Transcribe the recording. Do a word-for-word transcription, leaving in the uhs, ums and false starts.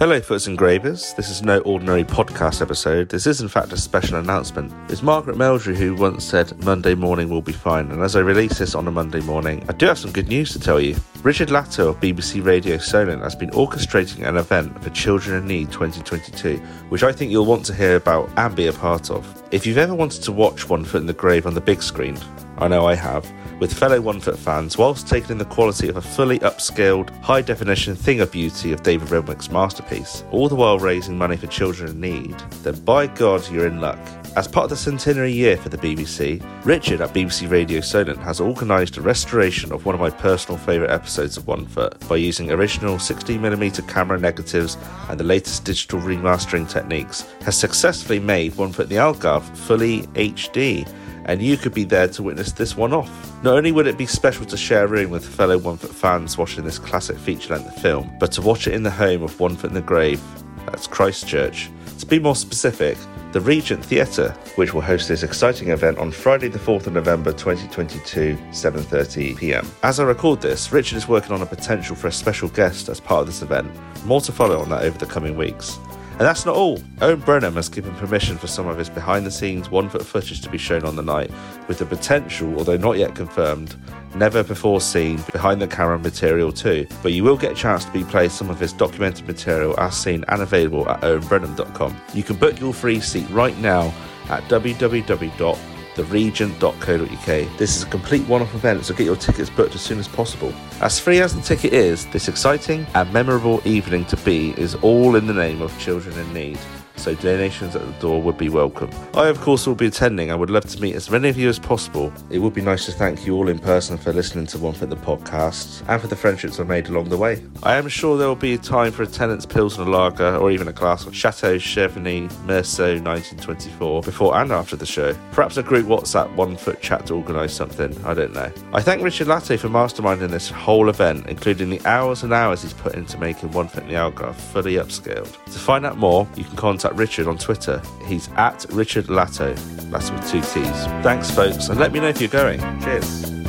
Hello, Foots and Gravers. This is no ordinary podcast episode. This is, in fact, a special announcement. It's Margaret Meldrew who once said, Monday morning will be fine. And as I release this on a Monday morning, I do have some good news to tell you. Richard Latto of B B C Radio Solent has been orchestrating an event for Children in Need twenty twenty-two, which I think you'll want to hear about and be a part of. If you've ever wanted to watch One Foot in the Grave on the big screen, I know I have, with fellow One Foot fans, whilst taking in the quality of a fully upscaled, high-definition thing of beauty of David Remnick's masterpiece, all the while raising money for children in need, then by God, you're in luck. As part of the centenary year for the B B C, Richard at B B C Radio Solent has organised a restoration of one of my personal favourite episodes of One Foot by using original sixteen millimeter camera negatives and the latest digital remastering techniques, has successfully made One Foot in the Algarve fully H D, and you could be there to witness this one-off. Not only would it be special to share a room with fellow One Foot fans watching this classic feature-length film, but to watch it in the home of One Foot in the Grave, that's Christchurch. To be more specific, the Regent Theatre, which will host this exciting event on Friday the fourth of November twenty twenty-two, seven thirty p m. As I record this, Richard is working on a potential for a special guest as part of this event. More to follow on that over the coming weeks. And that's not all. Owen Brenham has given permission for some of his behind-the-scenes one-foot footage to be shown on the night, with the potential, although not yet confirmed, never-before-seen behind-the-camera material too. But you will get a chance to be placed some of his documented material as seen and available at owen brenham dot com. You can book your free seat right now at w w w dot the regent dot co dot u k. This is a complete one-off event, so get your tickets booked as soon as possible. As free as the ticket is, this exciting and memorable evening to be is all in the name of children in need, so donations at the door would be welcome. I, of course, will be attending. I would love to meet as many of you as possible. It would be nice to thank you all in person for listening to One Foot the podcast and for the friendships I've made along the way. I am sure there will be a time for a tenant's Pilsner Lager or even a glass of Chateau Chevigny Merceau nineteen twenty-four before and after the show. Perhaps a group WhatsApp One Foot chat to organise something. I don't know. I thank Richard Latto for masterminding this whole event, including the hours and hours he's put into making One Foot in the Algarve fully upscaled. To find out more, you can contact Richard on Twitter. He's at Richard Latto. That's with two T's. Thanks, folks, and let me know if you're going. Cheers.